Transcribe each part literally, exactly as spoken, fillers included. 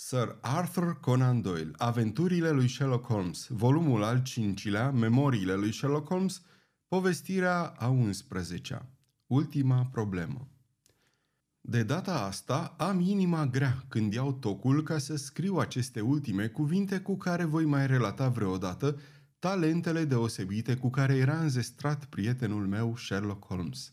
Sir Arthur Conan Doyle, Aventurile lui Sherlock Holmes, volumul al cincilea, Memoriile lui Sherlock Holmes, povestirea a unsprezecea, Ultima problemă. De data asta am inima grea când iau tocul ca să scriu aceste ultime cuvinte cu care voi mai relata vreodată talentele deosebite cu care era înzestrat prietenul meu Sherlock Holmes.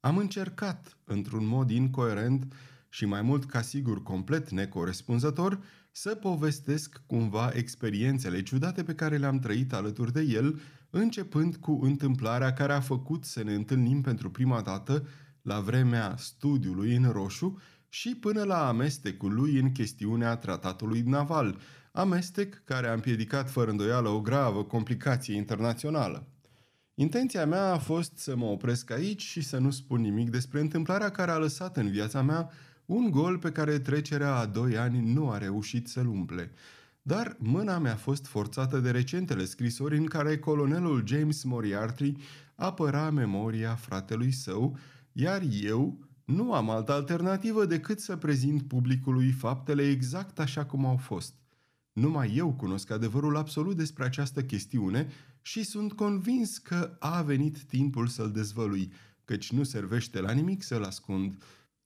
Am încercat, într-un mod incoerent și mai mult ca sigur complet necorespunzător, să povestesc cumva experiențele ciudate pe care le-am trăit alături de el, începând cu întâmplarea care a făcut să ne întâlnim pentru prima dată la vremea studiului în roșu și până la amestecul lui în chestiunea tratatului naval, amestec care a împiedicat fără îndoială o gravă complicație internațională. Intenția mea a fost să mă opresc aici și să nu spun nimic despre întâmplarea care a lăsat în viața mea un gol pe care trecerea a doi ani nu a reușit să-l umple. Dar mâna mi-a fost forțată de recentele scrisori în care colonelul James Moriarty apăra memoria fratelui său, iar eu nu am altă alternativă decât să prezint publicului faptele exact așa cum au fost. Numai eu cunosc adevărul absolut despre această chestiune și sunt convins că a venit timpul să-l dezvălui, căci nu servește la nimic să-l ascund.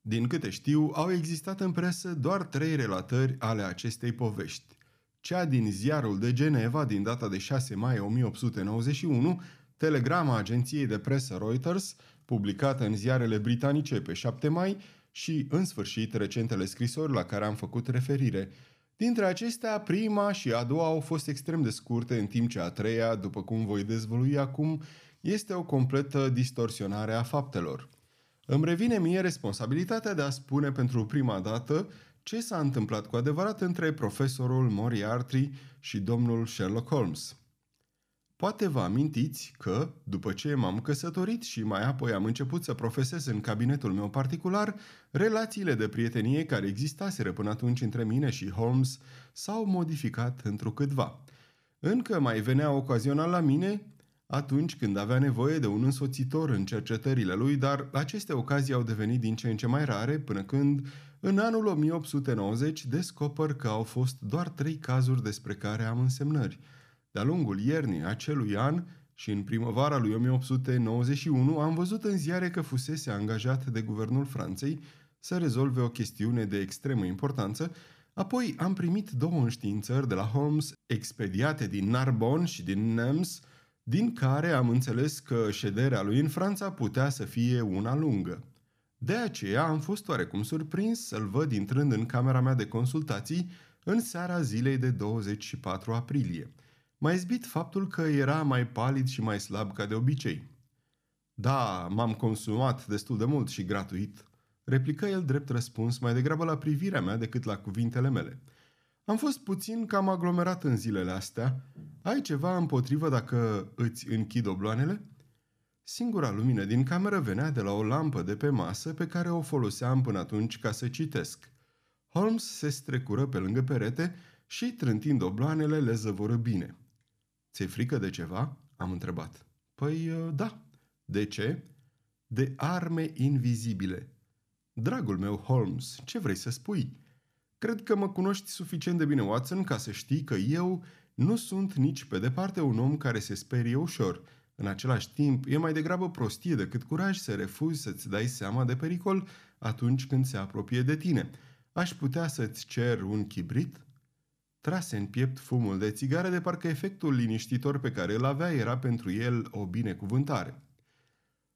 Din câte știu, au existat în presă doar trei relatări ale acestei povești. Cea din ziarul de Geneva din data de șase mai o mie opt sute nouăzeci și unu, telegrama agenției de presă Reuters, publicată în ziarele britanice pe șapte mai și, în sfârșit, recentele scrisori la care am făcut referire. Dintre acestea, prima și a doua au fost extrem de scurte, în timp ce a treia, după cum voi dezvălui acum, este o completă distorsionare a faptelor. Îmi revine mie responsabilitatea de a spune pentru prima dată ce s-a întâmplat cu adevărat între profesorul Moriarty și domnul Sherlock Holmes. Poate vă amintiți că, după ce m-am căsătorit și mai apoi am început să profesez în cabinetul meu particular, relațiile de prietenie care existaseră până atunci între mine și Holmes s-au modificat întrucâtva. Încă mai venea ocazional la mine atunci când avea nevoie de un însoțitor în cercetările lui, dar aceste ocazii au devenit din ce în ce mai rare, până când, în anul o mie opt sute nouăzeci, descoper că au fost doar trei cazuri despre care am însemnări. De-a lungul iernii acelui an și în primăvara lui o mie opt sute nouăzeci și unu am văzut în ziare că fusese angajat de guvernul Franței să rezolve o chestiune de extremă importanță, apoi am primit două înștiințări de la Holmes expediate din Narbon și din Nîmes, din care am înțeles că șederea lui în Franța putea să fie una lungă. De aceea am fost oarecum surprins să-l văd intrând în camera mea de consultații în seara zilei de douăzeci și patru aprilie. M-a izbit faptul că era mai palid și mai slab ca de obicei. "Da, m-am consumat destul de mult și gratuit," replică el drept răspuns, mai degrabă la privirea mea decât la cuvintele mele. "Am fost puțin cam aglomerat în zilele astea. Ai ceva împotrivă dacă îți închid obloanele?" Singura lumină din cameră venea de la o lampă de pe masă pe care o foloseam până atunci ca să citesc. Holmes se strecură pe lângă perete și, trântind obloanele, le zăvoră bine. "Ți-e frică de ceva?" am întrebat. "Păi, da." "De ce?" "De arme invizibile." "Dragul meu, Holmes, ce vrei să spui?" "Cred că mă cunoști suficient de bine, Watson, ca să știi că eu nu sunt nici pe departe un om care se sperie ușor. În același timp, e mai degrabă prostie decât curaj să refuzi să-ți dai seama de pericol atunci când se apropie de tine. Aș putea să-ți cer un chibrit?" Trase în piept fumul de țigară, de parcă efectul liniștitor pe care îl avea era pentru el o binecuvântare.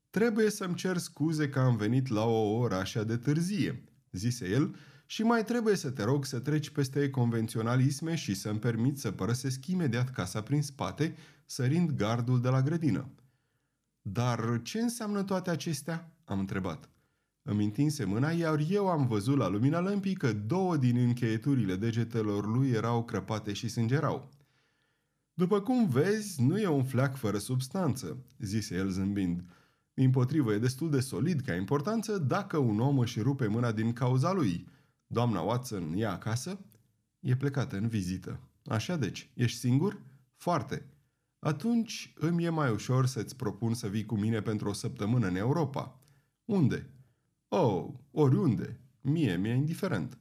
"Trebuie să-mi cer scuze că am venit la o oră așa de târzie," zise el, "și mai trebuie să te rog să treci peste convenționalisme și să-mi permit să părăsesc imediat casa prin spate, sărind gardul de la grădină." "Dar ce înseamnă toate acestea?" am întrebat. Îmi întinse mâna, iar eu am văzut la lumina lămpii că două din încheieturile degetelor lui erau crăpate și sângerau. "După cum vezi, nu e un fleac fără substanță," zise el zâmbind. "Dimpotrivă, e destul de solid ca importanță dacă un om își rupe mâna din cauza lui. Doamna Watson e acasă?" "E plecată în vizită." "Așa deci, ești singur?" "Foarte." "Atunci îmi e mai ușor să-ți propun să vii cu mine pentru o săptămână în Europa." "Unde?" "Oh, oriunde. Mie mi-e indiferent."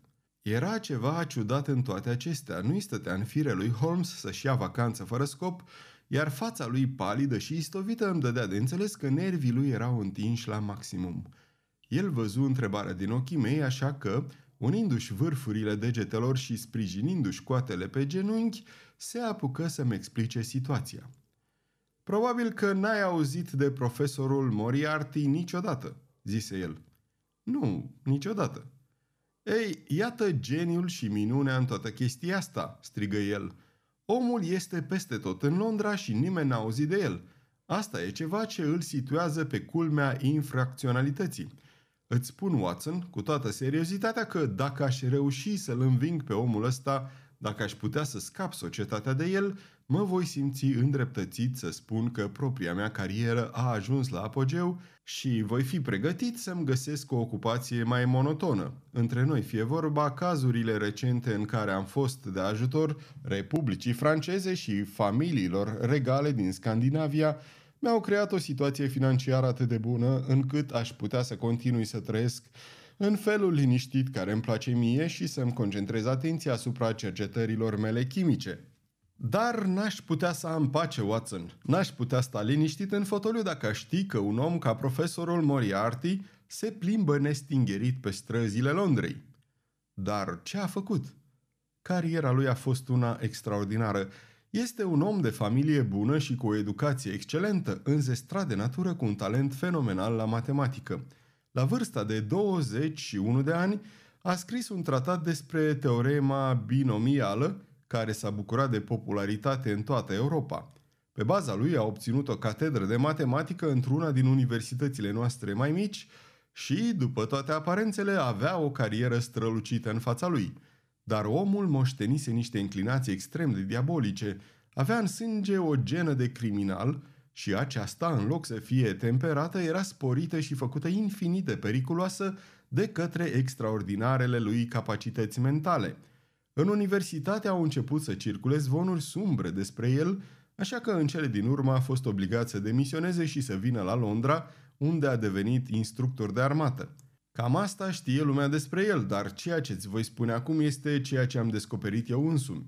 Era ceva ciudat în toate acestea. Nu-i stătea în fire lui Holmes să-și ia vacanță fără scop, iar fața lui palidă și istovită îmi dădea de înțeles că nervii lui erau întinși la maximum. El văzu întrebarea din ochii mei, așa că, unindu-și vârfurile degetelor și sprijinindu-și coatele pe genunchi, se apucă să-mi explice situația. "Probabil că n-ai auzit de profesorul Moriarty niciodată," zise el. "Nu, niciodată." "Ei, iată geniul și minunea în toată chestia asta," strigă el. "Omul este peste tot în Londra și nimeni n-a auzit de el. Asta e ceva ce îl situează pe culmea infracționalității. Îți spun, Watson, cu toată seriozitatea, că dacă aș reuși să-l înving pe omul ăsta, dacă aș putea să scap societatea de el, mă voi simți îndreptățit să spun că propria mea carieră a ajuns la apogeu și voi fi pregătit să-mi găsesc o ocupație mai monotonă. Între noi fie vorba, cazurile recente în care am fost de ajutor Republicii Franceze și familiilor regale din Scandinavia mi-au creat o situație financiară atât de bună încât aș putea să continui să trăiesc în felul liniștit care îmi place mie și să-mi concentrez atenția asupra cercetărilor mele chimice. Dar n-aș putea să am pace, Watson. N-aș putea sta liniștit în fotoliu dacă aș ști că un om ca profesorul Moriarty se plimbă nestingerit pe străzile Londrei." "Dar ce a făcut?" "Cariera lui a fost una extraordinară. Este un om de familie bună și cu o educație excelentă, înzestrat de natură, cu un talent fenomenal la matematică. La vârsta de douăzeci și unu de ani a scris un tratat despre teorema binomială, care s-a bucurat de popularitate în toată Europa. Pe baza lui a obținut o catedră de matematică într-una din universitățile noastre mai mici și, după toate aparențele, avea o carieră strălucită în fața lui. Dar omul moștenise niște inclinații extrem de diabolice, avea în sânge o genă de criminal și aceasta, în loc să fie temperată, era sporită și făcută infinit de periculoasă de către extraordinarele lui capacități mentale. În universitate au început să circule zvonuri sumbre despre el, așa că în cele din urmă a fost obligat să demisioneze și să vină la Londra, unde a devenit instructor de armată. Cam asta știe lumea despre el, dar ceea ce îți voi spune acum este ceea ce am descoperit eu însumi.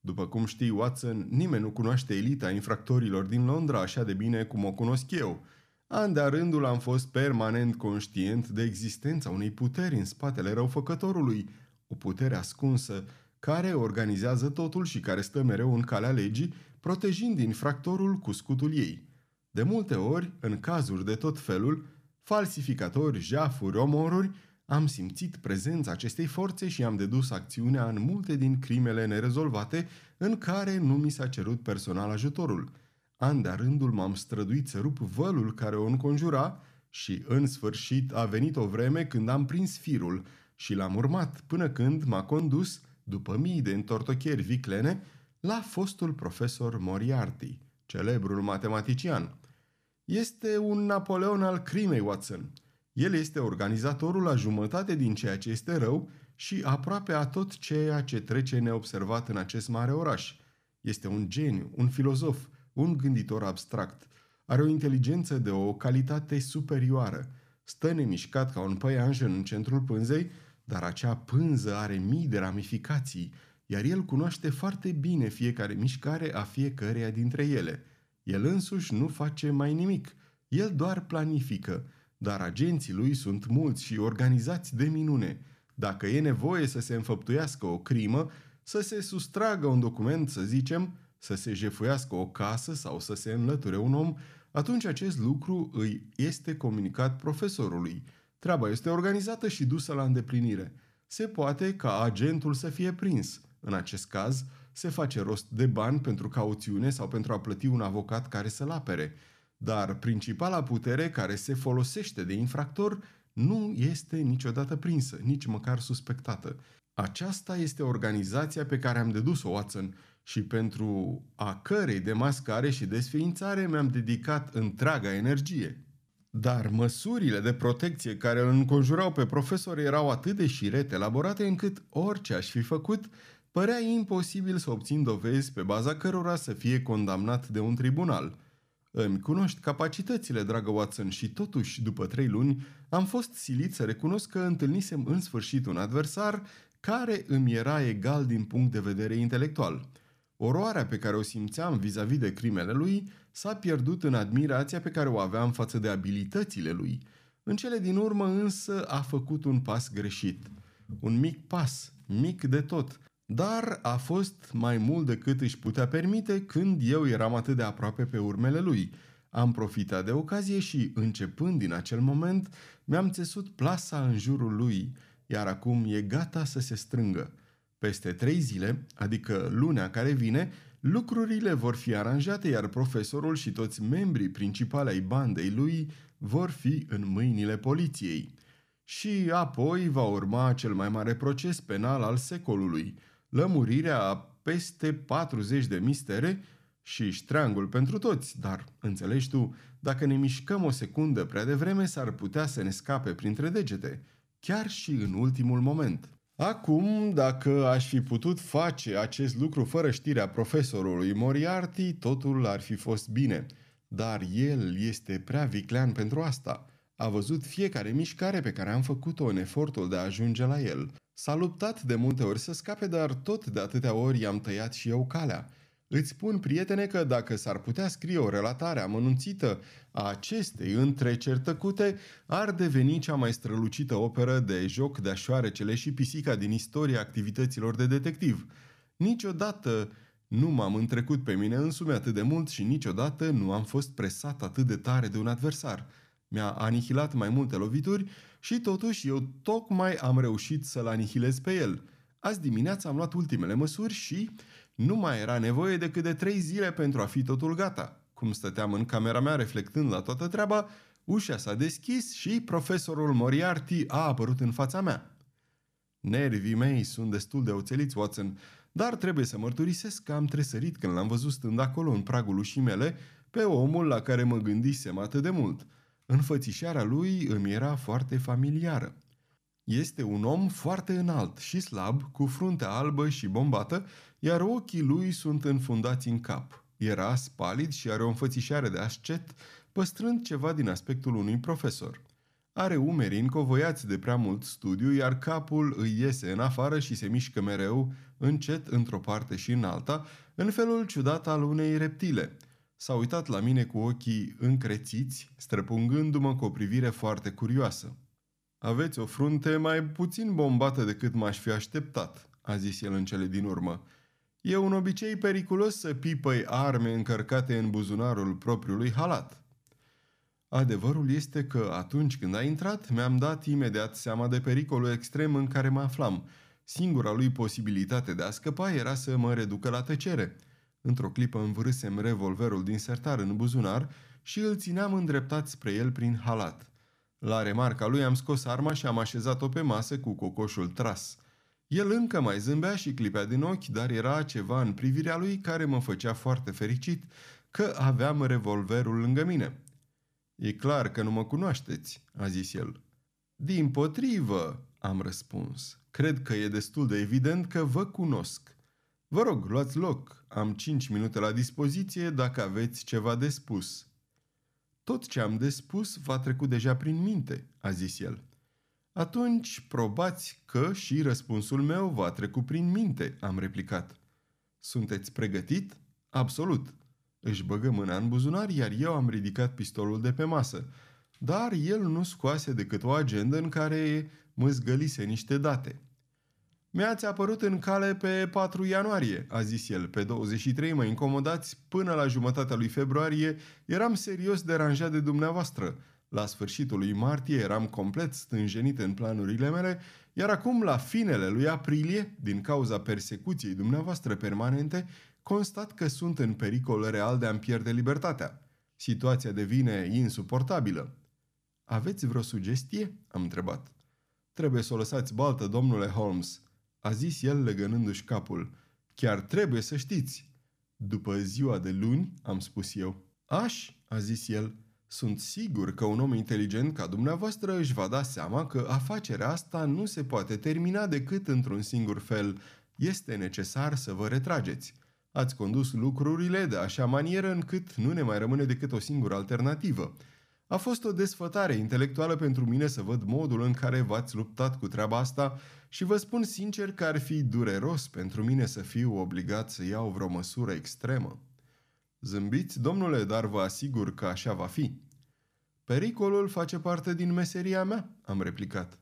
După cum știi, Watson, nimeni nu cunoaște elita infractorilor din Londra așa de bine cum o cunosc eu. An de-a rândul am fost permanent conștient de existența unei puteri în spatele răufăcătorului, o putere ascunsă, care organizează totul și care stă mereu în calea legii, protejând infractorul cu scutul ei. De multe ori, în cazuri de tot felul, falsificatori, jafuri, omoruri, am simțit prezența acestei forțe și am dedus acțiunea în multe din crimele nerezolvate în care nu mi s-a cerut personal ajutorul. An de-a rândul m-am străduit să rup vălul care o înconjura și, în sfârșit, a venit o vreme când am prins firul și l-am urmat până când m-a condus, după mii de întortocheri viclene, la fostul profesor Moriarty, celebrul matematician. Este un Napoleon al crimei, Watson. El este organizatorul la jumătate din ceea ce este rău și aproape a tot ceea ce trece neobservat în acest mare oraș. Este un geniu, un filozof, un gânditor abstract. Are o inteligență de o calitate superioară. Stă nemișcat ca un păianjen în centrul pânzei, dar acea pânză are mii de ramificații, iar el cunoaște foarte bine fiecare mișcare a fiecăreia dintre ele. El însuși nu face mai nimic, el doar planifică, dar agenții lui sunt mulți și organizați de minune. Dacă e nevoie să se înfăptuiască o crimă, să se sustragă un document, să zicem, să se jefuiască o casă sau să se înlăture un om, atunci acest lucru îi este comunicat profesorului. Treaba este organizată și dusă la îndeplinire. Se poate ca agentul să fie prins. În acest caz, se face rost de bani pentru cauțiune sau pentru a plăti un avocat care să-l apere. Dar principala putere care se folosește de infractor nu este niciodată prinsă, nici măcar suspectată. Aceasta este organizația pe care am dedus-o, Watson, și pentru a cărei demascare și desființare mi-am dedicat întreaga energie. Dar măsurile de protecție care îl înconjurau pe profesor erau atât de șirete elaborate încât orice aș fi făcut părea imposibil să obțin dovezi pe baza cărora să fie condamnat de un tribunal. Îmi cunoști capacitățile, dragă Watson, și totuși, după trei luni, am fost silit să recunosc că întâlnisem în sfârșit un adversar care îmi era egal din punct de vedere intelectual. Oroarea pe care o simțeam vis-a-vis de crimele lui s-a pierdut în admirația pe care o aveam față de abilitățile lui. În cele din urmă însă a făcut un pas greșit. Un mic pas, mic de tot, dar a fost mai mult decât își putea permite când eu eram atât de aproape pe urmele lui. Am profitat de ocazie și, începând din acel moment, mi-am țesut plasa în jurul lui, iar acum e gata să se strângă. Peste trei zile, adică lunea care vine, lucrurile vor fi aranjate, iar profesorul și toți membrii principali ai bandei lui vor fi în mâinile poliției. Și apoi va urma cel mai mare proces penal al secolului, lămurirea a peste patruzeci de mistere și ștreangul pentru toți, dar, înțelegi tu, dacă ne mișcăm o secundă prea devreme, s-ar putea să ne scape printre degete, chiar și în ultimul moment. Acum, dacă aș fi putut face acest lucru fără știrea profesorului Moriarty, totul ar fi fost bine, dar el este prea viclean pentru asta. A văzut fiecare mișcare pe care am făcut-o în efortul de a ajunge la el. S-a luptat de multe ori să scape, dar tot de atâtea ori i-am tăiat și eu calea. Îți spun, prietene, că dacă s-ar putea scrie o relatare amănunțită a acestei întreceri tăcute, ar deveni cea mai strălucită operă de joc de-a șoarecele și pisica din istoria activităților de detectiv. Niciodată nu m-am întrecut pe mine însumi atât de mult și niciodată nu am fost presat atât de tare de un adversar. Mi-a anihilat mai multe lovituri și totuși eu tocmai am reușit să-l anihilez pe el. Azi dimineața am luat ultimele măsuri și nu mai era nevoie decât de trei zile pentru a fi totul gata. Cum stăteam în camera mea reflectând la toată treaba, ușa s-a deschis și profesorul Moriarty a apărut în fața mea. Nervii mei sunt destul de oțeliți, Watson, dar trebuie să mărturisesc că am tresărit când l-am văzut stând acolo în pragul ușii mele pe omul la care mă gândisem atât de mult. Înfățișarea lui îmi era foarte familiară. Este un om foarte înalt și slab, cu fruntea albă și bombată, iar ochii lui sunt înfundați în cap. Era palid și are o înfățișare de ascet, păstrând ceva din aspectul unui profesor. Are umerii încovoiați de prea mult studiu, iar capul îi iese în afară și se mișcă mereu, încet, într-o parte și în alta, în felul ciudat al unei reptile. S-a uitat la mine cu ochii încrețiți, străpungându-mă cu o privire foarte curioasă. "Aveți o frunte mai puțin bombată decât m-aș fi așteptat," a zis el în cele din urmă. "E un obicei periculos să pipăi arme încărcate în buzunarul propriului halat." Adevărul este că atunci când a intrat, mi-am dat imediat seama de pericolul extrem în care mă aflam. Singura lui posibilitate de a scăpa era să mă reducă la tăcere. Într-o clipă învârâsem revolverul din sertar în buzunar și îl țineam îndreptat spre el prin halat. La remarca lui am scos arma și am așezat-o pe masă cu cocoșul tras. El încă mai zâmbea și clipea din ochi, dar era ceva în privirea lui care mă făcea foarte fericit că aveam revolverul lângă mine. "E clar că nu mă cunoașteți," a zis el. "Dimpotrivă," am răspuns. "Cred că e destul de evident că vă cunosc. Vă rog, luați loc. Am cinci minute la dispoziție dacă aveți ceva de spus." "Tot ce am de spus v-a trecut deja prin minte," a zis el. "Atunci probați că și răspunsul meu v-a trecut prin minte," am replicat. "Sunteți pregătit?" "Absolut." Își băgă mâna în buzunar, iar eu am ridicat pistolul de pe masă. Dar el nu scoase decât o agendă în care mâzgălise niște date. "Mi-ați apărut în cale pe patru ianuarie, a zis el. "Pe douăzeci și trei mă incomodați, până la jumătatea lui februarie eram serios deranjat de dumneavoastră. La sfârșitul lui martie eram complet stânjenit în planurile mele, iar acum, la finele lui aprilie, din cauza persecuției dumneavoastră permanente, constat că sunt în pericol real de a-mi pierde libertatea. Situația devine insuportabilă." "Aveți vreo sugestie?" am întrebat. "Trebuie să o lăsați baltă, domnule Holmes," a zis el legănându-și capul. "Chiar trebuie să știți." "După ziua de luni," am spus eu. "Aș," a zis el, "sunt sigur că un om inteligent ca dumneavoastră își va da seama că afacerea asta nu se poate termina decât într-un singur fel. Este necesar să vă retrageți. Ați condus lucrurile de așa manieră încât nu ne mai rămâne decât o singură alternativă. A fost o desfătare intelectuală pentru mine să văd modul în care v-ați luptat cu treaba asta și vă spun sincer că ar fi dureros pentru mine să fiu obligat să iau vreo măsură extremă. Zâmbiți, domnule, dar vă asigur că așa va fi. Pericolul face parte din meseria mea, am replicat.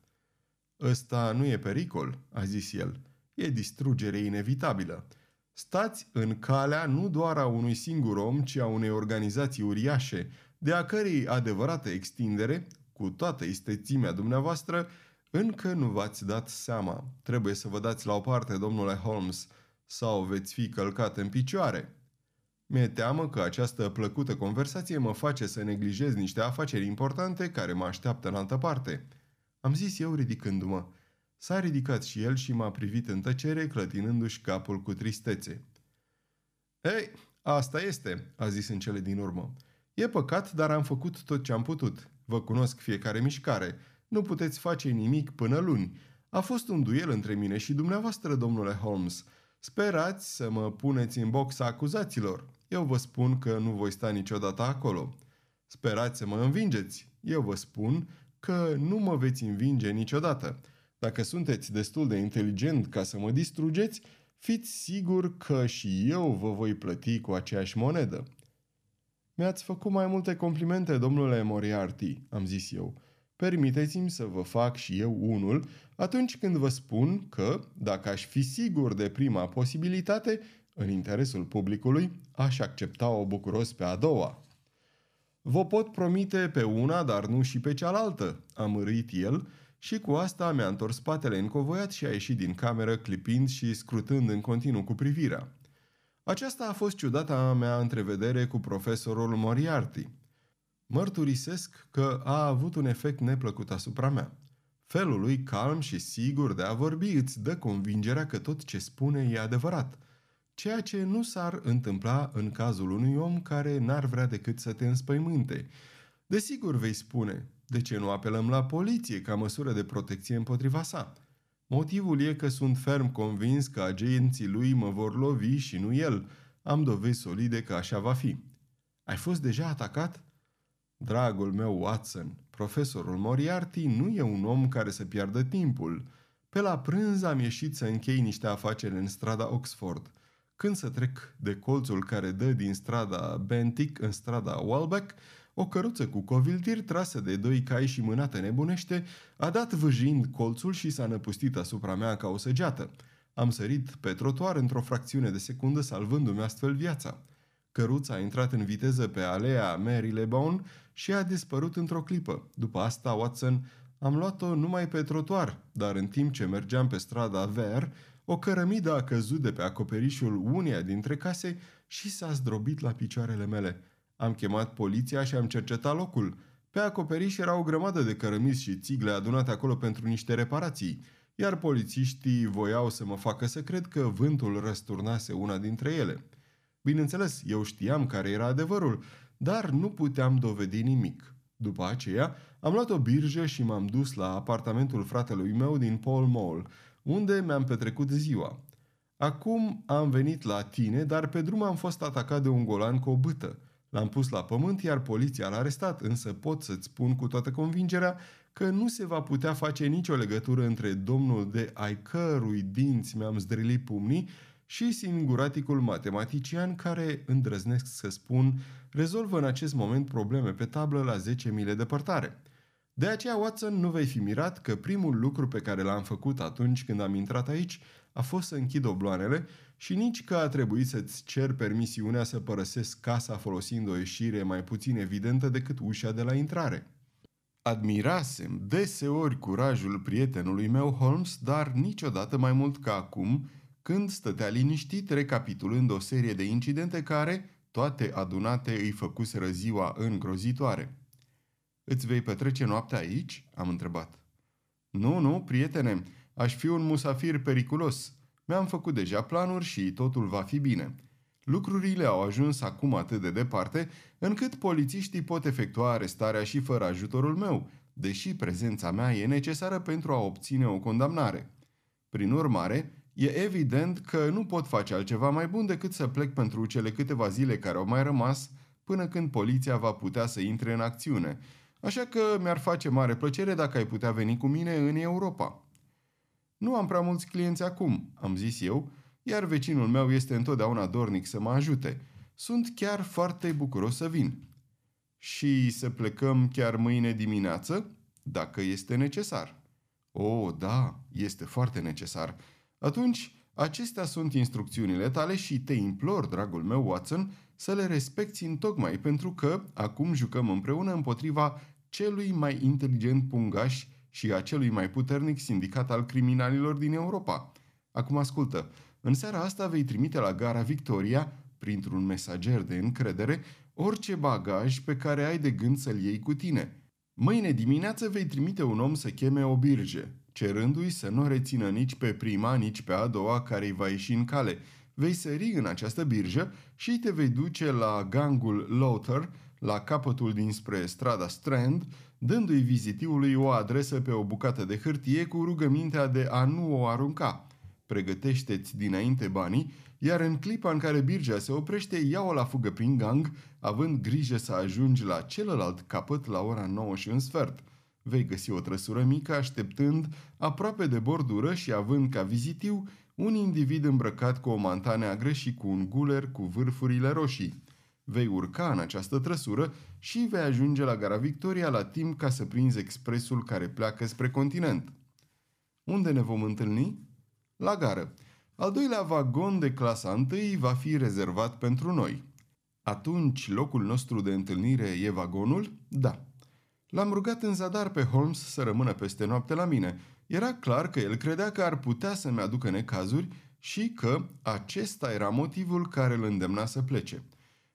Ăsta nu e pericol, a zis el, e distrugere inevitabilă. Stați în calea nu doar a unui singur om, ci a unei organizații uriașe, de a cărei adevărată extindere, cu toată istețimea dumneavoastră, încă nu v-ați dat seama. Trebuie să vă dați la o parte, domnule Holmes, sau veți fi călcat în picioare. Mi-e teamă că această plăcută conversație mă face să neglijez niște afaceri importante care mă așteaptă în altă parte. Am zis eu ridicându-mă. S-a ridicat și el și m-a privit în tăcere, clătinându-și capul cu tristețe. Ei, asta este, a zis în cele din urmă. E păcat, dar am făcut tot ce am putut. Vă cunosc fiecare mișcare. Nu puteți face nimic până luni. A fost un duel între mine și dumneavoastră, domnule Holmes. Sperați să mă puneți în boxa acuzaților. Eu vă spun că nu voi sta niciodată acolo. Sperați să mă învingeți. Eu vă spun că nu mă veți învinge niciodată. Dacă sunteți destul de inteligent ca să mă distrugeți, fiți sigur că și eu vă voi plăti cu aceeași monedă. Mi-ați făcut mai multe complimente, domnule Moriarty, am zis eu. Permiteți-mi să vă fac și eu unul atunci când vă spun că, dacă aș fi sigur de prima posibilitate, în interesul publicului, aș accepta-o bucuros pe a doua. Vă pot promite pe una, dar nu și pe cealaltă, a mârâit el și cu asta mi-a întors spatele încovoiat și a ieșit din cameră clipind și scrutând în continuu cu privirea. Aceasta a fost ciudata mea întrevedere cu profesorul Moriarty. Mărturisesc că a avut un efect neplăcut asupra mea. Felul lui calm și sigur de a vorbi îți dă convingerea că tot ce spune e adevărat, ceea ce nu s-ar întâmpla în cazul unui om care n-ar vrea decât să te înspăimânte. Desigur vei spune, de ce nu apelăm la poliție ca măsură de protecție împotriva sa? Motivul e că sunt ferm convins că agenții lui mă vor lovi și nu el. Am dovezi solide că așa va fi. Ai fost deja atacat? Dragul meu Watson, profesorul Moriarty nu e un om care să piardă timpul. Pe la prânz am ieșit să închei niște afaceri în strada Oxford. Când să trec de colțul care dă din strada Bentic în strada Walbeck, o căruță cu coviltiri trasă de doi cai și mânată nebunește a dat vâjind colțul și s-a năpustit asupra mea ca o săgeată. Am sărit pe trotuar într-o fracțiune de secundă, salvându-mi astfel viața. Căruța a intrat în viteză pe alea Marylebone și a dispărut într-o clipă. După asta, Watson, am luat-o numai pe trotuar, dar în timp ce mergeam pe strada Ver, o cărămidă a căzut de pe acoperișul uneia dintre case și s-a zdrobit la picioarele mele. Am chemat poliția și am cercetat locul. Pe acoperiș era o grămadă de cărămizi și țigle adunate acolo pentru niște reparații, iar polițiștii voiau să mă facă să cred că vântul răsturnase una dintre ele. Bineînțeles, eu știam care era adevărul, dar nu puteam dovedi nimic. După aceea, am luat o birjă și m-am dus la apartamentul fratelui meu din Paul Mall, unde mi-am petrecut ziua. Acum am venit la tine, dar pe drum am fost atacat de un golan cu o bâtă. L-am pus la pământ, iar poliția l-a arestat, însă pot să-ți spun cu toată convingerea că nu se va putea face nicio legătură între domnul de ai cărui dinți mi-am zdrilit pumnii și singuraticul matematician care, îndrăznesc să spun, rezolvă în acest moment probleme pe tablă la zece mile depărtare. De aceea, Watson, nu vei fi mirat că primul lucru pe care l-am făcut atunci când am intrat aici a fost să închid obloanele și nici că a trebuit să-ți cer permisiunea să părăsesc casa folosind o ieșire mai puțin evidentă decât ușa de la intrare. Admirasem deseori curajul prietenului meu Holmes, dar niciodată mai mult ca acum, când stătea liniștit recapitulând o serie de incidente care, toate adunate, îi făcuseră ziua îngrozitoare. Îți vei petrece noaptea aici?" am întrebat. Nu, nu, prietene, aș fi un musafir periculos. Mi-am făcut deja planuri și totul va fi bine. Lucrurile au ajuns acum atât de departe, încât polițiștii pot efectua arestarea și fără ajutorul meu, deși prezența mea e necesară pentru a obține o condamnare. Prin urmare, e evident că nu pot face altceva mai bun decât să plec pentru cele câteva zile care au mai rămas, până când poliția va putea să intre în acțiune, așa că mi-ar face mare plăcere dacă ai putea veni cu mine în Europa. Nu am prea mulți clienți acum, am zis eu, iar vecinul meu este întotdeauna dornic să mă ajute. Sunt chiar foarte bucuros să vin. Și să plecăm chiar mâine dimineață, dacă este necesar. O, da, este foarte necesar. Atunci, acestea sunt instrucțiunile tale și te implor, dragul meu Watson, să le respecti întocmai pentru că acum jucăm împreună împotriva celui mai inteligent pungaș și a celui mai puternic sindicat al criminalilor din Europa. Acum ascultă, în seara asta vei trimite la gara Victoria, printr-un mesager de încredere, orice bagaj pe care ai de gând să-l iei cu tine. Mâine dimineață vei trimite un om să cheme o birge, cerându-i să nu rețină nici pe prima, nici pe a doua care îi va ieși în cale. Vei sări în această birjă și te vei duce la gangul Lothar, la capătul dinspre strada Strand, dându-i vizitiului o adresă pe o bucată de hârtie cu rugămintea de a nu o arunca. Pregătește-ți dinainte banii, iar în clipa în care birja se oprește, ia-o la fugă prin gang, având grijă să ajungi la celălalt capăt la ora nouă și un sfert. Vei găsi o trăsură mică așteptând, aproape de bordură și având ca vizitiu, un individ îmbrăcat cu o manta neagră și cu un guler cu vârfurile roșii. Vei urca în această trăsură și vei ajunge la gara Victoria la timp ca să prinzi expresul care pleacă spre continent. Unde ne vom întâlni? La gară. Al doilea vagon de clasa întâi va fi rezervat pentru noi. Atunci, locul nostru de întâlnire e vagonul? Da. L-am rugat în zadar pe Holmes să rămână peste noapte la mine. Era clar că el credea că ar putea să-mi aducă necazuri și că acesta era motivul care îl îndemna să plece.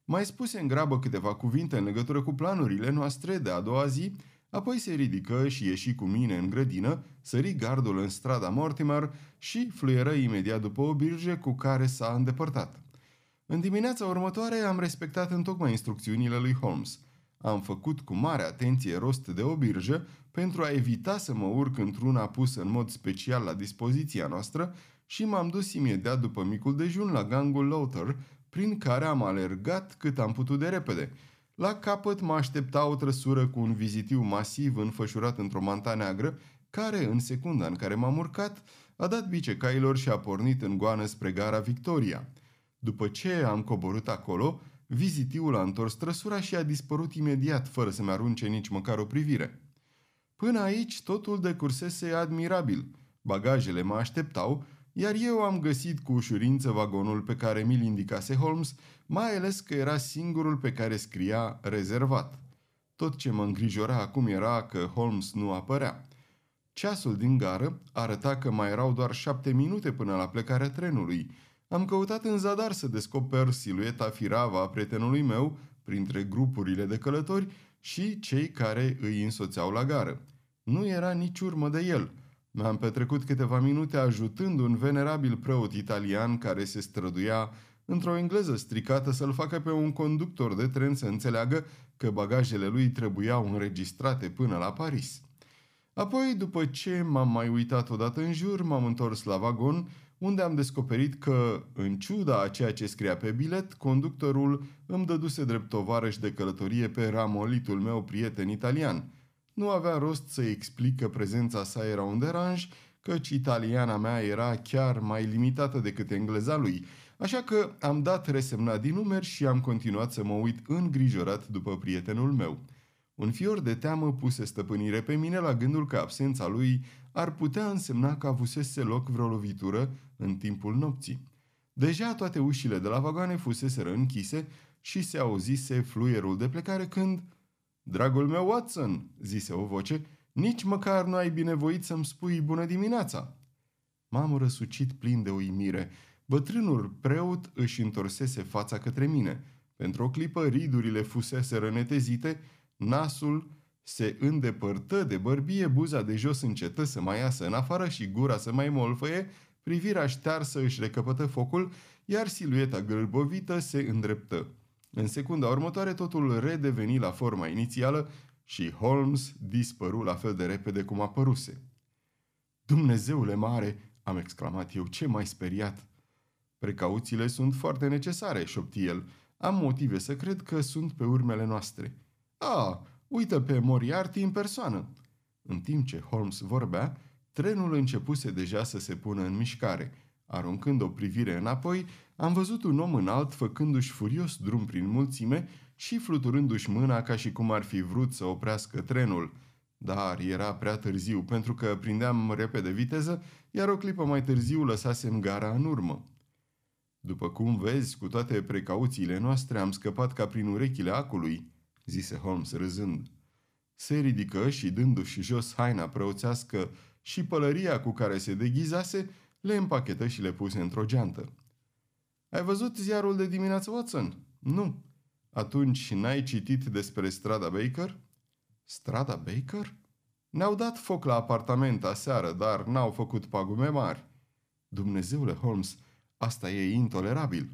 Mai spuse în grabă câteva cuvinte în legătură cu planurile noastre de a doua zi, apoi se ridică și ieși cu mine în grădină, sări gardul în strada Mortimer și fluieră imediat după o birge cu care s-a îndepărtat. În dimineața următoare am respectat întocmai instrucțiunile lui Holmes. Am făcut cu mare atenție rost de o birjă pentru a evita să mă urc într-una pusă în mod special la dispoziția noastră și m-am dus imediat după micul dejun la gangul Lothar, prin care am alergat cât am putut de repede. La capăt mă aștepta o trăsură cu un vizitiu masiv înfășurat într-o manta neagră, care, în secunda în care m-am urcat, a dat bice cailor și a pornit în goană spre gara Victoria. După ce am coborât acolo, vizitiul a întors trăsura și a dispărut imediat, fără să-mi arunce nici măcar o privire. Până aici totul decursese admirabil. Bagajele mă așteptau, iar eu am găsit cu ușurință vagonul pe care mi-l indicase Holmes, mai ales că era singurul pe care scria rezervat. Tot ce mă îngrijora acum era că Holmes nu apărea. Ceasul din gară arăta că mai erau doar șapte minute până la plecarea trenului. Am căutat în zadar să descoper silueta firavă a prietenului meu printre grupurile de călători și cei care îi însoțeau la gară. Nu era nici urmă de el. Mi-am petrecut câteva minute ajutând un venerabil preot italian care se străduia într-o engleză stricată să-l facă pe un conductor de tren să înțeleagă că bagajele lui trebuiau înregistrate până la Paris. Apoi, după ce m-am mai uitat odată în jur, m-am întors la vagon, unde am descoperit că, în ciuda a ceea ce scria pe bilet, conductorul îmi dăduse drept tovarăș de călătorie pe ramolitul meu prieten italian. Nu avea rost să-i explic că prezența sa era un deranj, căci italiana mea era chiar mai limitată decât engleza lui, așa că am dat resemnat din numeri și am continuat să mă uit îngrijorat după prietenul meu. Un fior de teamă puse stăpânire pe mine la gândul că absența lui ar putea însemna că avusese loc vreo lovitură în timpul nopții. Deja toate ușile de la vagoane fuseseră închise și se auzise fluierul de plecare când... "Dragul meu Watson," zise o voce, "nici măcar nu ai binevoit să-mi spui bună dimineața." M-am răsucit plin de uimire. Bătrânul preot își întorsese fața către mine. Pentru o clipă ridurile fuseseră netezite, nasul se îndepărtă de bărbie, buza de jos încetă să mai iasă în afară și gura să mai molfăie, privirea ștearsă își recăpătă focul, iar silueta gârbovită se îndreptă. În secunda următoare totul redeveni la forma inițială și Holmes dispăru la fel de repede cum apăruse. "Dumnezeule mare!" am exclamat eu, "ce m-ai speriat!" "Precauțiile sunt foarte necesare," șopti el, Am motive să cred că sunt pe urmele noastre. A, uită pe Moriarty în persoană." În timp ce Holmes vorbea, trenul începuse deja să se pună în mișcare. Aruncând o privire înapoi, am văzut un om înalt făcându-și furios drum prin mulțime și fluturându-și mâna ca și cum ar fi vrut să oprească trenul. Dar era prea târziu, pentru că prindeam repede viteză, iar o clipă mai târziu lăsasem gara în urmă. "După cum vezi, cu toate precauțiile noastre am scăpat ca prin urechile acului," zise Holmes râzând. Se ridică și, dându-și jos haina preoțească și pălăria cu care se deghizase, le împachetă și le puse într-o geantă. "Ai văzut ziarul de dimineață, Watson?" "Nu." "Atunci n-ai citit despre strada Baker?" "Strada Baker?" "Ne-au dat foc la apartament aseară, dar n-au făcut pagume mari." "Dumnezeule, Holmes, asta e intolerabil."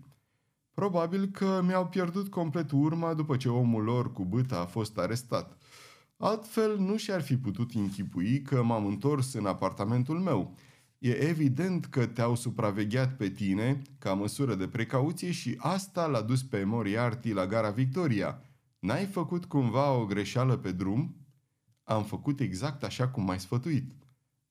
"Probabil că mi-au pierdut complet urma după ce omul lor cu bâta a fost arestat. Altfel nu și-ar fi putut închipui că m-am întors în apartamentul meu. E evident că te-au supravegheat pe tine ca măsură de precauție și asta l-a dus pe Moriarty la gara Victoria. N-ai făcut cumva o greșeală pe drum?" "Am făcut exact așa cum m-ai sfătuit."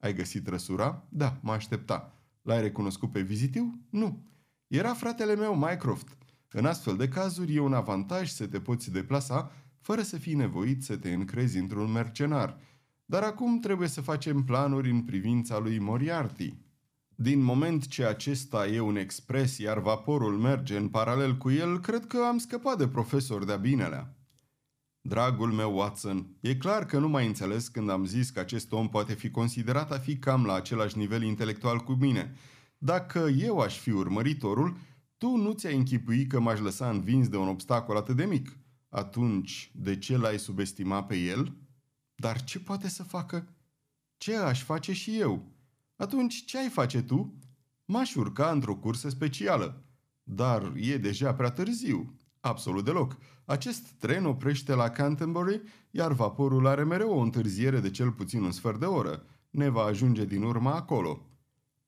"Ai găsit răsura?" "Da, mă aștepta." "L-ai recunoscut pe vizitiu?" "Nu." "Era fratele meu, Mycroft. În astfel de cazuri e un avantaj să te poți deplasa fără să fii nevoit să te încrezi într-un mercenar. Dar acum trebuie să facem planuri în privința lui Moriarty. Din moment ce acesta e un expres, iar vaporul merge în paralel cu el, cred că am scăpat de profesor de-a binelea." "Dragul meu, Watson, e clar că nu m-ai înțeles când am zis că acest om poate fi considerat a fi cam la același nivel intelectual cu mine. Dacă eu aș fi urmăritorul, tu nu ți-ai închipui că m-aș lăsa învins de un obstacol atât de mic. Atunci, de ce l-ai subestimat pe el?" "Dar ce poate să facă?" "Ce aș face și eu?" "Atunci, ce ai face tu?" "M-aș urca într-o cursă specială." "Dar e deja prea târziu." "Absolut deloc. Acest tren oprește la Canterbury, iar vaporul are mereu o întârziere de cel puțin un sfert de oră. Ne va ajunge din urmă acolo."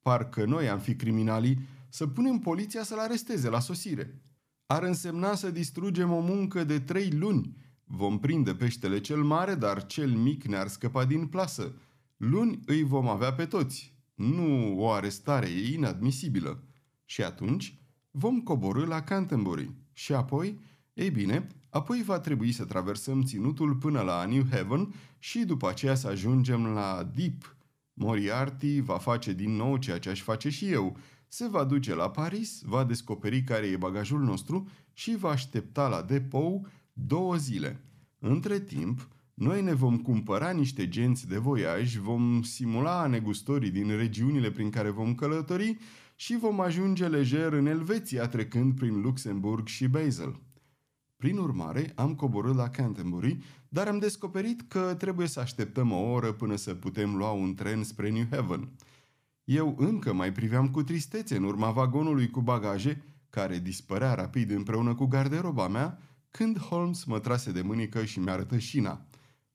"Parcă noi am fi criminalii să punem poliția să-l aresteze la sosire. Ar însemna să distrugem o muncă de trei luni. Vom prinde peștele cel mare, dar cel mic ne-ar scăpa din plasă. Luni îi vom avea pe toți. Nu, o arestare e inadmisibilă. Și atunci vom coborî la Canterbury. Și apoi, ei bine, apoi va trebui să traversăm ținutul până la Newhaven și după aceea să ajungem la Deep. Moriarty va face din nou ceea ce aș face și eu. Se va duce la Paris, va descoperi care e bagajul nostru și va aștepta la depou două zile. Între timp, noi ne vom cumpăra niște genți de voiaj, vom simula negustorii din regiunile prin care vom călători și vom ajunge lejer în Elveția, trecând prin Luxemburg și Basel. Prin urmare, am coborât la Canterbury, dar am descoperit că trebuie să așteptăm o oră până să putem lua un tren spre Newhaven. Eu încă mai priveam cu tristețe în urma vagonului cu bagaje, care dispărea rapid împreună cu garderoba mea, când Holmes mă trase de mânică și mi-arătă șina.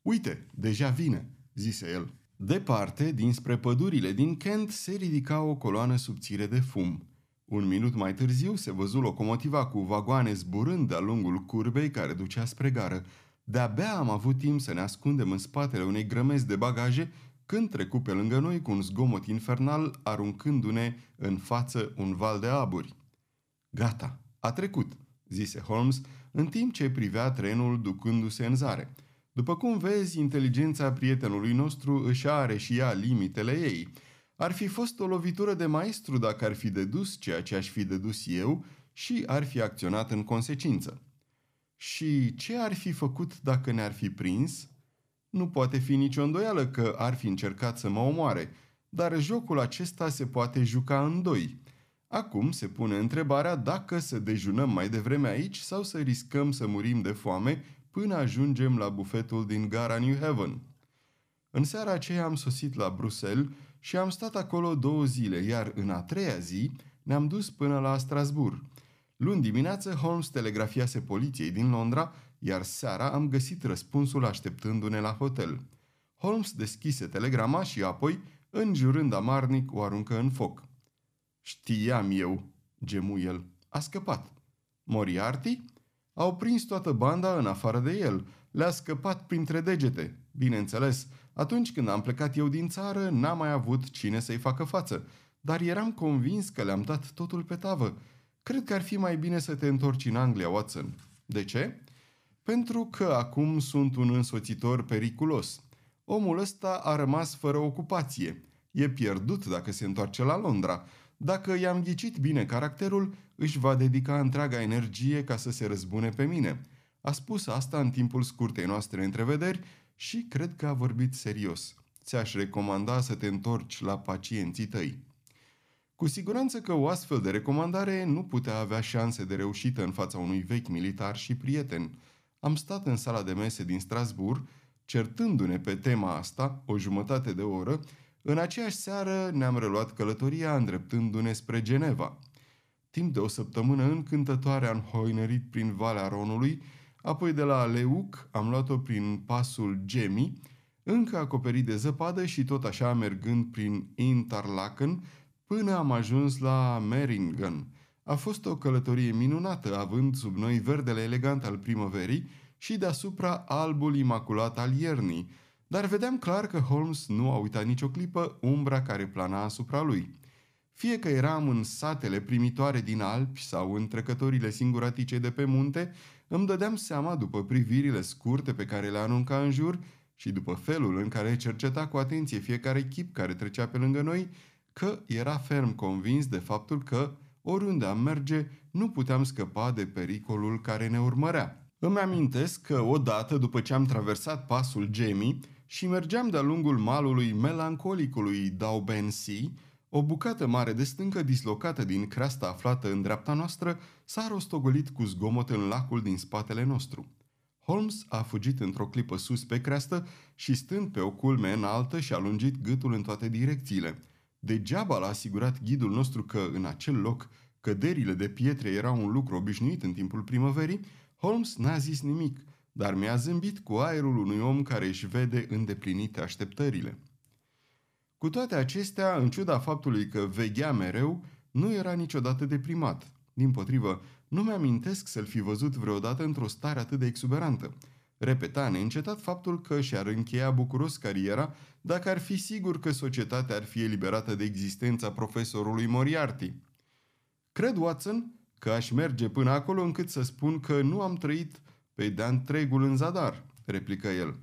"Uite, deja vine," zise el. Departe, dinspre pădurile din Kent, se ridica o coloană subțire de fum. Un minut mai târziu se văzu locomotiva cu vagoane zburând de-a lungul curbei care ducea spre gară. De-abia am avut timp să ne ascundem în spatele unei grămezi de bagaje, când trecu pe lângă noi cu un zgomot infernal, aruncându-ne în față un val de aburi. "Gata, a trecut," zise Holmes, în timp ce privea trenul ducându-se în zare. "După cum vezi, inteligența prietenului nostru își are și ea limitele ei. Ar fi fost o lovitură de maestru dacă ar fi dedus ceea ce aș fi dedus eu și ar fi acționat în consecință." "Și ce ar fi făcut dacă ne-ar fi prins?" "Nu poate fi nicio îndoială că ar fi încercat să mă omoare, dar jocul acesta se poate juca în doi. Acum se pune întrebarea dacă să dejunăm mai devreme aici sau să riscăm să murim de foame până ajungem la bufetul din gara Newhaven." În seara aceea am sosit la Bruxelles și am stat acolo două zile, iar în a treia zi ne-am dus până la Strasbourg. Luni dimineață, Holmes telegrafiase poliției din Londra, iar seara am găsit răspunsul așteptându-ne la hotel. Holmes deschise telegrama și apoi, înjurând amarnic, o aruncă în foc. "Știam eu," gemu el. "A scăpat." "Moriarty?" Au prins toată banda în afară de el. Le-a scăpat printre degete. Bineînțeles, atunci când am plecat eu din țară, n-am mai avut cine să-i facă față. Dar eram convins că le-am dat totul pe tavă. Cred că ar fi mai bine să te întorci în Anglia, Watson. De ce? Pentru că acum sunt un însoțitor periculos. Omul ăsta a rămas fără ocupație. E pierdut dacă se întoarce la Londra. Dacă i-am ghicit bine caracterul, își va dedica întreaga energie ca să se răzbune pe mine. A spus asta în timpul scurtei noastre întrevederi și cred că a vorbit serios. Ți-aș recomanda să te întorci la pacienții tăi. Cu siguranță că o astfel de recomandare nu putea avea șanse de reușită în fața unui vechi militar și prieten. Am stat în sala de mese din Strasbourg, certându-ne pe tema asta o jumătate de oră. În aceeași seară ne-am reluat călătoria îndreptându-ne spre Geneva. Timp de o săptămână încântătoare am hoinărit prin Valea Ronului, apoi de la Leuc am luat-o prin pasul Gemmi, încă acoperit de zăpadă și tot așa mergând prin Interlaken, până am ajuns la Meiringen. A fost o călătorie minunată, având sub noi verdele elegant al primăverii și deasupra albul imaculat al iernii, dar vedeam clar că Holmes nu a uitat nicio clipă umbra care plana asupra lui. Fie că eram în satele primitoare din Alpi sau în trecătorile singuratice de pe munte, îmi dădeam seama după privirile scurte pe care le arunca în jur și după felul în care cerceta cu atenție fiecare chip care trecea pe lângă noi, că era ferm convins de faptul că, oriunde am merge, nu puteam scăpa de pericolul care ne urmărea. Îmi amintesc că odată după ce am traversat pasul Gemmi și mergeam de-a lungul malului melancolicului Daubensi, o bucată mare de stâncă dislocată din creasta aflată în dreapta noastră s-a rostogolit cu zgomot în lacul din spatele nostru. Holmes a fugit într-o clipă sus pe creastă și stând pe o culme înaltă și-a lungit gâtul în toate direcțiile. Degeaba l-a asigurat ghidul nostru că, în acel loc, căderile de pietre erau un lucru obișnuit în timpul primăverii, Holmes n-a zis nimic, dar mi-a zâmbit cu aerul unui om care își vede îndeplinite așteptările. Cu toate acestea, în ciuda faptului că veghea mereu, nu era niciodată deprimat. Dimpotrivă, nu mi-amintesc să-l fi văzut vreodată într-o stare atât de exuberantă. Repeta neîncetat faptul că și-ar încheia bucuros cariera dacă ar fi sigur că societatea ar fi eliberată de existența profesorului Moriarty. Cred, Watson, că aș merge până acolo încât să spun că nu am trăit pe de-a întregul în zadar, replică el.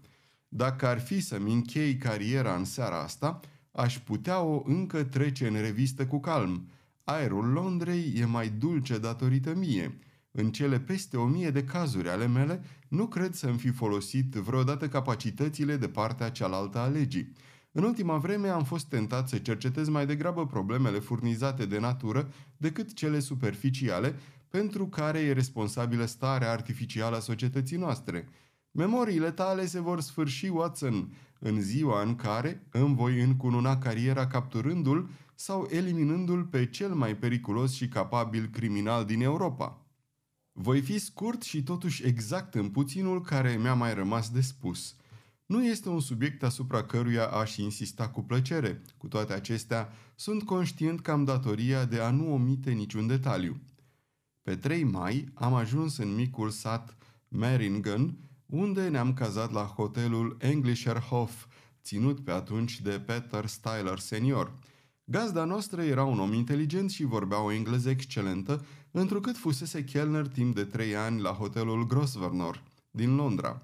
Dacă ar fi să-mi închei cariera în seara asta, aș putea o încă trece în revistă cu calm. Aerul Londrei e mai dulce datorită mie. În cele peste o mie de cazuri ale mele, nu cred să-mi fi folosit vreodată capacitățile de partea cealaltă a legii. În ultima vreme am fost tentat să cercetez mai degrabă problemele furnizate de natură decât cele superficiale, pentru care e responsabilă starea artificială a societății noastre. Memoriile tale se vor sfârși, Watson, în ziua în care îmi voi încununa cariera capturându-l sau eliminându-l pe cel mai periculos și capabil criminal din Europa. Voi fi scurt și totuși exact în puținul care mi-a mai rămas de spus. Nu este un subiect asupra căruia aș insista cu plăcere. Cu toate acestea, sunt conștient că am datoria de a nu omite niciun detaliu. Pe trei mai am ajuns în micul sat Meiringen, unde ne-am cazat la hotelul Englischer Hof, ținut pe atunci de Peter Styler senior. Gazda noastră era un om inteligent și vorbea o engleză excelentă, întrucât fusese chelner timp de trei ani la hotelul Grosvenor, din Londra.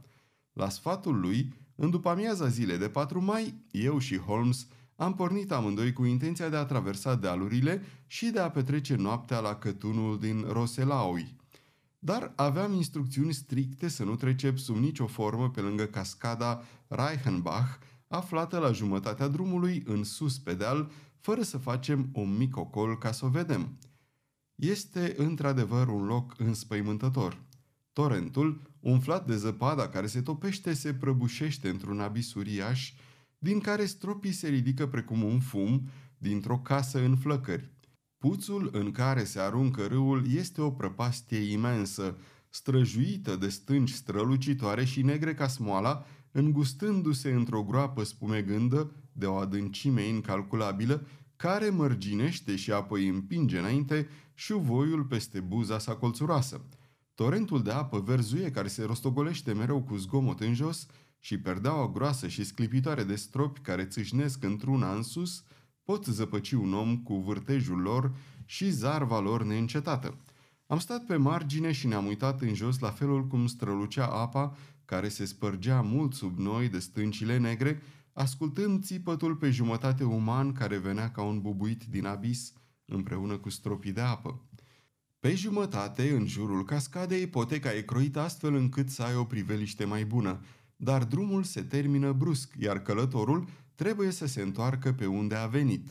La sfatul lui, în după-amiaza zilei de patru mai, eu și Holmes am pornit amândoi cu intenția de a traversa dealurile și de a petrece noaptea la cătunul din Rosenlaui. Dar aveam instrucțiuni stricte să nu trecem sub nicio formă pe lângă cascada Reichenbach, aflată la jumătatea drumului în sus pe deal, fără să facem un mic ocol ca să o vedem. Este într-adevăr un loc înspăimântător. Torentul, umflat de zăpada care se topește, se prăbușește într-un abis uriaș, din care stropii se ridică precum un fum dintr-o casă în flăcări. Puțul în care se aruncă râul este o prăpastie imensă, străjuită de stânci strălucitoare și negre ca smoala, îngustându-se într-o groapă spumegândă de o adâncime incalculabilă, care mărginește și apoi împinge înainte șuvoiul peste buza sa colțuroasă. Torentul de apă verzuie care se rostogolește mereu cu zgomot în jos și perdeaua groasă și sclipitoare de stropi care țâșnesc într-una în sus pot zăpăci un om cu vârtejul lor și zarva lor neîncetată. Am stat pe margine și ne-am uitat în jos la felul cum strălucea apa care se spărgea mult sub noi de stâncile negre, ascultând țipătul pe jumătate uman care venea ca un bubuit din abis împreună cu stropii de apă. Pe jumătate, în jurul cascadei, ipoteca e croită astfel încât să ai o priveliște mai bună, dar drumul se termină brusc, iar călătorul trebuie să se întoarcă pe unde a venit.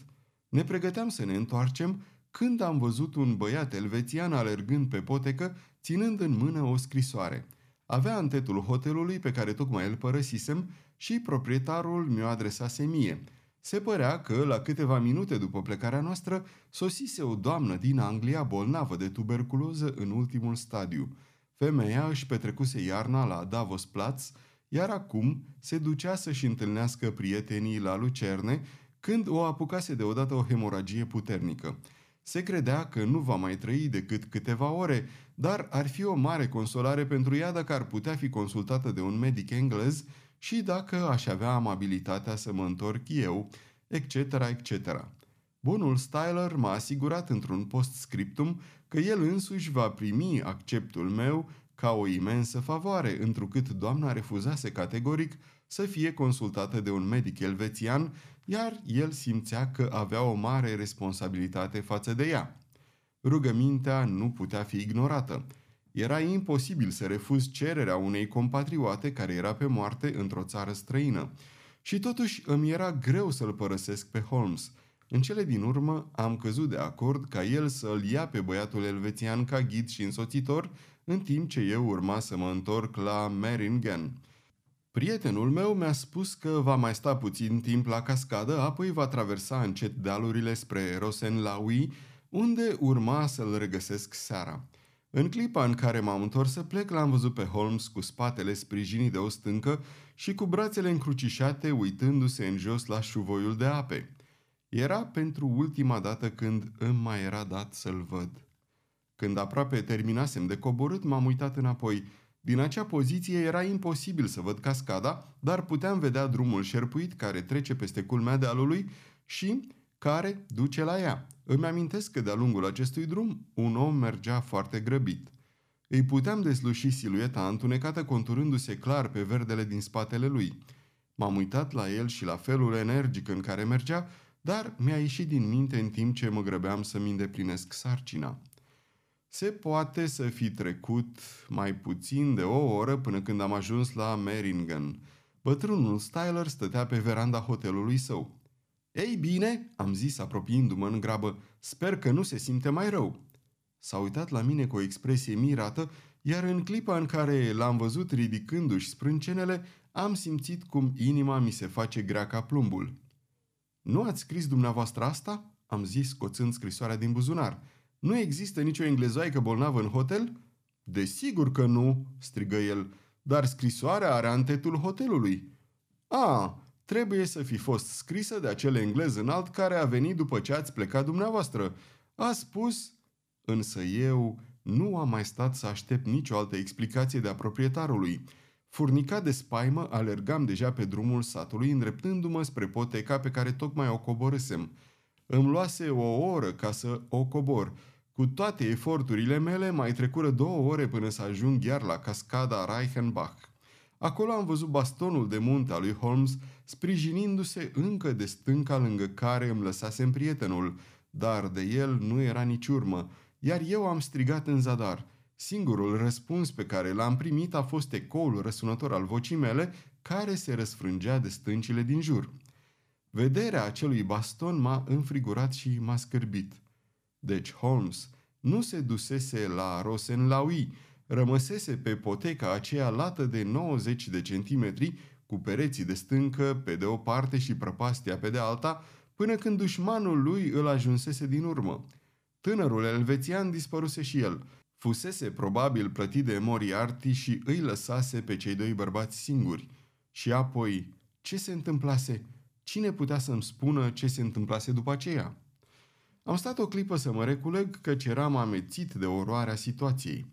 Ne pregăteam să ne întoarcem când am văzut un băiat elvețian alergând pe potecă, ținând în mână o scrisoare. Avea antetul hotelului pe care tocmai îl părăsisem și proprietarul mi-o adresase mie. Se părea că, la câteva minute după plecarea noastră, sosise o doamnă din Anglia bolnavă de tuberculoză în ultimul stadiu. Femeia își petrecuse iarna la Davos Platz, iar acum se ducea să-și întâlnească prietenii la Lucerne, când o apucase deodată o hemoragie puternică. Se credea că nu va mai trăi decât câteva ore, dar ar fi o mare consolare pentru ea dacă ar putea fi consultată de un medic englez și dacă aș avea amabilitatea să mă întorc eu, et cetera, et cetera. Bunul Styler m-a asigurat într-un postscriptum că el însuși va primi acceptul meu ca o imensă favoare, întrucât doamna refuzase categoric să fie consultată de un medic elvețian, iar el simțea că avea o mare responsabilitate față de ea. Rugămintea nu putea fi ignorată. Era imposibil să refuzi cererea unei compatrioate care era pe moarte într-o țară străină. Și totuși îmi era greu să-l părăsesc pe Holmes. În cele din urmă am căzut de acord ca el să-l ia pe băiatul elvețian ca ghid și însoțitor, în timp ce eu urma să mă întorc la Meiringen. Prietenul meu mi-a spus că va mai sta puțin timp la cascadă, apoi va traversa încet dealurile spre Rosenlaui, unde urma să-l regăsesc seara. În clipa în care m-am întors să plec, l-am văzut pe Holmes cu spatele sprijinit de o stâncă și cu brațele încrucișate, uitându-se în jos la șuvoiul de ape. Era pentru ultima dată când îmi mai era dat să-l văd. Când aproape terminasem de coborât, m-am uitat înapoi. Din acea poziție era imposibil să văd cascada, dar puteam vedea drumul șerpuit care trece peste culmea dealului și care duce la ea. Îmi amintesc că de-a lungul acestui drum, un om mergea foarte grăbit. Îi puteam desluși silueta întunecată conturându-se clar pe verdele din spatele lui. M-am uitat la el și la felul energic în care mergea, dar mi-a ieșit din minte în timp ce mă grăbeam să-mi îndeplinesc sarcina. Se poate să fi trecut mai puțin de o oră până când am ajuns la Meiringen. Bătrânul Styler stătea pe veranda hotelului său. "Ei bine," am zis apropiindu-mă în grabă, "sper că nu se simte mai rău." S-a uitat la mine cu o expresie mirată, iar în clipa în care l-am văzut ridicându-și sprâncenele, am simțit cum inima mi se face grea ca plumbul. "Nu ați scris dumneavoastră asta?" am zis, scoțând scrisoarea din buzunar. "Nu există nicio englezoaică bolnavă în hotel?" "Desigur că nu," strigă el, "dar scrisoarea are antetul hotelului." "A, trebuie să fi fost scrisă de acel englez înalt care a venit după ce ați plecat dumneavoastră. A spus..." Însă eu nu am mai stat să aștept nicio altă explicație de-a proprietarului. Furnicat de spaimă, alergam deja pe drumul satului, îndreptându-mă spre poteca pe care tocmai o coborâsem. Îmi luase o oră ca să o cobor. Cu toate eforturile mele, mai trecură două ore până să ajung iar la cascada Reichenbach. Acolo am văzut bastonul de munte al lui Holmes, sprijinindu-se încă de stânca lângă care îmi lăsasem prietenul, dar de el nu era nici urmă, iar eu am strigat în zadar. Singurul răspuns pe care l-am primit a fost ecoul răsunător al vocii mele, care se răsfrângea de stâncile din jur. Vederea acelui baston m-a înfrigurat și m-a scârbit. Deci Holmes nu se dusese la Rosenlaui, rămăsese pe poteca aceea lată de nouăzeci de centimetri, cu pereții de stâncă pe de o parte și prăpastia pe de alta, până când dușmanul lui îl ajunsese din urmă. Tânărul elvețian dispăruse și el. Fusese probabil plătit de Moriarty și îi lăsase pe cei doi bărbați singuri. Și apoi, ce se întâmplase? Cine putea să-mi spună ce se întâmplase după aceea? Am stat o clipă să mă reculeg, căci eram amețit de oroarea situației.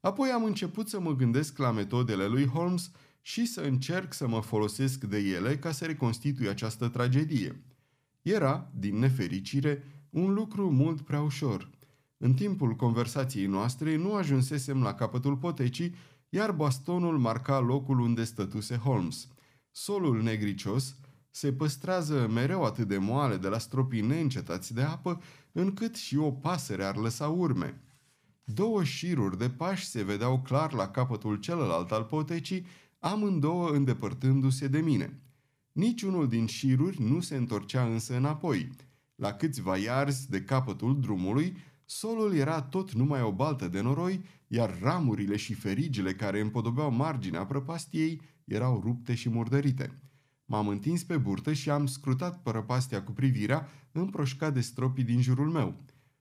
Apoi am început să mă gândesc la metodele lui Holmes și să încerc să mă folosesc de ele ca să reconstitui această tragedie. Era, din nefericire, un lucru mult prea ușor. În timpul conversației noastre nu ajunsesem la capătul potecii, iar bastonul marca locul unde stătuse Holmes. Solul negricios se păstrează mereu atât de moale de la stropii neîncetați de apă, încât și o pasăre ar lăsa urme. Două șiruri de pași se vedeau clar la capătul celălalt al potecii, amândouă îndepărtându-se de mine. Niciunul din șiruri nu se întorcea însă înapoi. La câțiva iarzi de capătul drumului, solul era tot numai o baltă de noroi, iar ramurile și ferigile care împodobeau marginea prăpastiei erau rupte și murdărite. M-am întins pe burtă și am scrutat prăpastia cu privirea, împroșcat de stropii din jurul meu.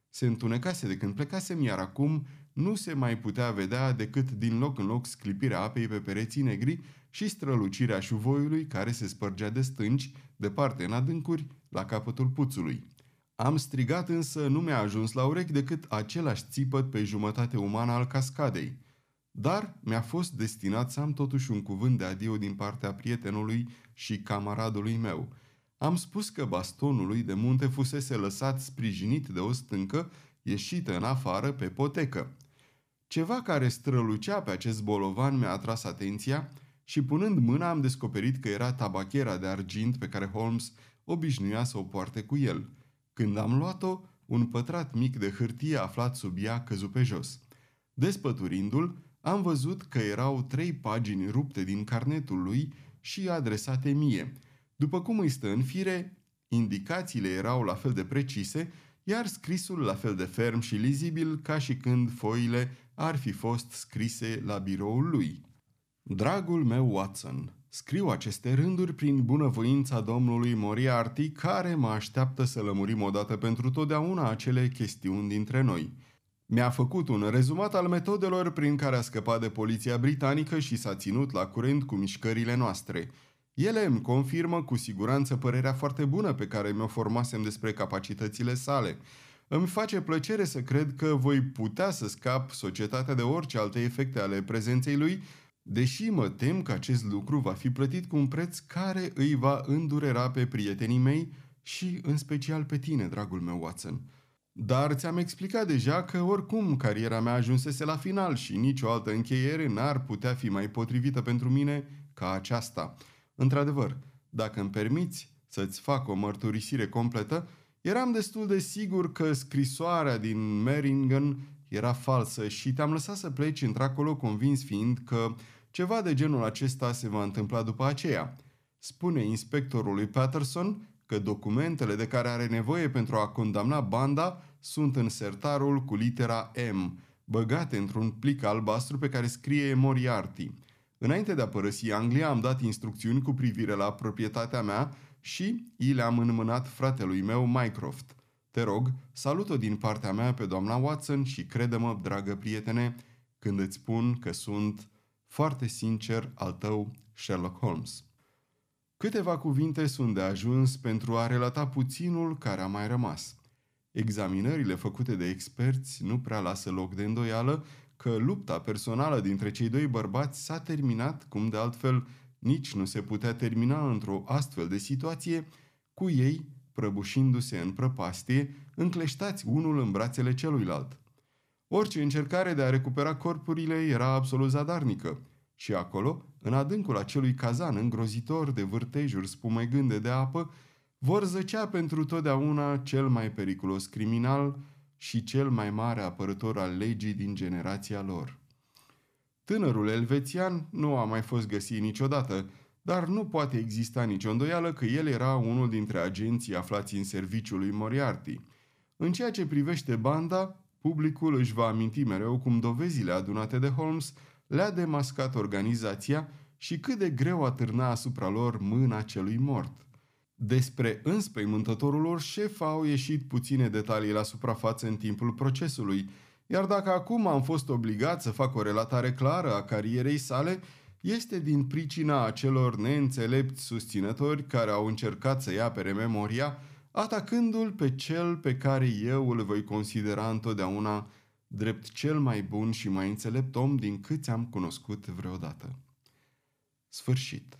Se întunecase de când plecasem, iar acum nu se mai putea vedea decât din loc în loc sclipirea apei pe pereții negri și strălucirea șuvoiului care se spărgea de stânci, departe în adâncuri, la capătul puțului. Am strigat, însă nu mi-a ajuns la urechi decât același țipăt pe jumătate umană al cascadei. Dar mi-a fost destinat să am totuși un cuvânt de adio din partea prietenului și camaradului meu. Am spus că bastonul lui de munte fusese lăsat sprijinit de o stâncă ieșită în afară pe potecă. Ceva care strălucea pe acest bolovan mi-a atras atenția și punând mâna am descoperit că era tabachera de argint pe care Holmes obișnuia să o poarte cu el. Când am luat-o, un pătrat mic de hârtie aflat sub ea căzu pe jos. Despăturindu-l, am văzut că erau trei pagini rupte din carnetul lui și adresate mie. După cum îi stă în fire, indicațiile erau la fel de precise, iar scrisul la fel de ferm și lizibil ca și când foile ar fi fost scrise la biroul lui. Dragul meu Watson, scriu aceste rânduri prin bunăvoința domnului Moriarty, care mă așteaptă să lămurim odată pentru totdeauna acele chestiuni dintre noi. Mi-a făcut un rezumat al metodelor prin care a scăpat de poliția britanică și s-a ținut la curent cu mișcările noastre. Ele îmi confirmă cu siguranță părerea foarte bună pe care mi-o formasem despre capacitățile sale. Îmi face plăcere să cred că voi putea să scap societatea de orice alte efecte ale prezenței lui, deși mă tem că acest lucru va fi plătit cu un preț care îi va îndurera pe prietenii mei și în special pe tine, dragul meu Watson. Dar ți-am explicat deja că oricum cariera mea ajunsese la final și nicio altă încheiere n-ar putea fi mai potrivită pentru mine ca aceasta. Într-adevăr, dacă îmi permiți să-ți fac o mărturisire completă, eram destul de sigur că scrisoarea din Meiringen era falsă și te-am lăsat să pleci într-acolo convins fiind că ceva de genul acesta se va întâmpla după aceea. Spune inspectorului Patterson că documentele de care are nevoie pentru a condamna banda sunt în sertarul cu litera M, băgate într-un plic albastru pe care scrie Moriarty. Înainte de a părăsi Anglia, am dat instrucțiuni cu privire la proprietatea mea și i le-am înmânat fratelui meu, Mycroft. Te rog, salut-o din partea mea pe doamna Watson și crede-mă, dragă prietene, când îți spun că sunt foarte sincer al tău, Sherlock Holmes. Câteva cuvinte sunt de ajuns pentru a relata puținul care a mai rămas. Examinările făcute de experți nu prea lasă loc de îndoială că lupta personală dintre cei doi bărbați s-a terminat, cum de altfel nici nu se putea termina într-o astfel de situație, cu ei prăbușindu-se în prăpastie, încleștați unul în brațele celuilalt. Orice încercare de a recupera corpurile era absolut zadarnică. Și acolo, în adâncul acelui cazan îngrozitor de vârtejuri spumegânde de apă, vor zăcea pentru totdeauna cel mai periculos criminal și cel mai mare apărător al legii din generația lor. Tânărul elvețian nu a mai fost găsit niciodată, dar nu poate exista nicio îndoială că el era unul dintre agenții aflați în serviciul lui Moriarty. În ceea ce privește banda, publicul își va aminti mereu cum dovezile adunate de Holmes le-a demascat organizația și cât de greu atârna asupra lor mâna celui mort. Despre înspăimântătorul lor șef au ieșit puține detalii la suprafață în timpul procesului, iar dacă acum am fost obligat să fac o relatare clară a carierei sale, este din pricina acelor neînțelepți susținători care au încercat să-i apere memoria, atacându-l pe cel pe care eu îl voi considera întotdeauna drept cel mai bun și mai înțelept om din câți am cunoscut vreodată. Sfârșit.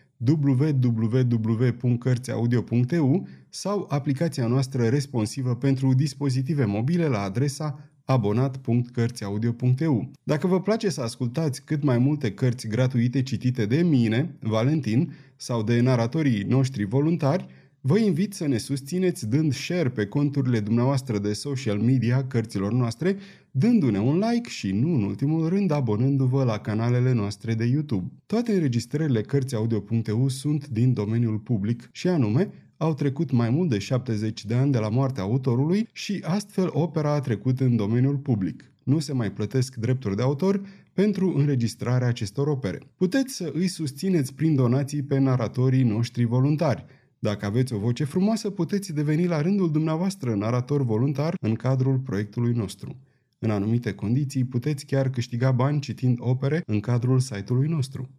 w w w punct cărți audio punct e u sau aplicația noastră responsivă pentru dispozitive mobile la adresa abonat punct cărți audio punct e u. Dacă vă place să ascultați cât mai multe cărți gratuite citite de mine, Valentin, sau de naratorii noștri voluntari, vă invit să ne susțineți dând share pe conturile dumneavoastră de social media cărților noastre, dându-ne un like și, nu în ultimul rând, abonându-vă la canalele noastre de YouTube. Toate înregistrările cărți audio punct e u sunt din domeniul public și anume, au trecut mai mult de șaptezeci de ani de la moartea autorului și astfel opera a trecut în domeniul public. Nu se mai plătesc drepturi de autor pentru înregistrarea acestor opere. Puteți să îi susțineți prin donații pe naratorii noștri voluntari. Dacă aveți o voce frumoasă, puteți deveni la rândul dumneavoastră narator voluntar în cadrul proiectului nostru. În anumite condiții, puteți chiar câștiga bani citind opere în cadrul site-ului nostru.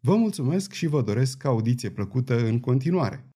Vă mulțumesc și vă doresc audiție plăcută în continuare!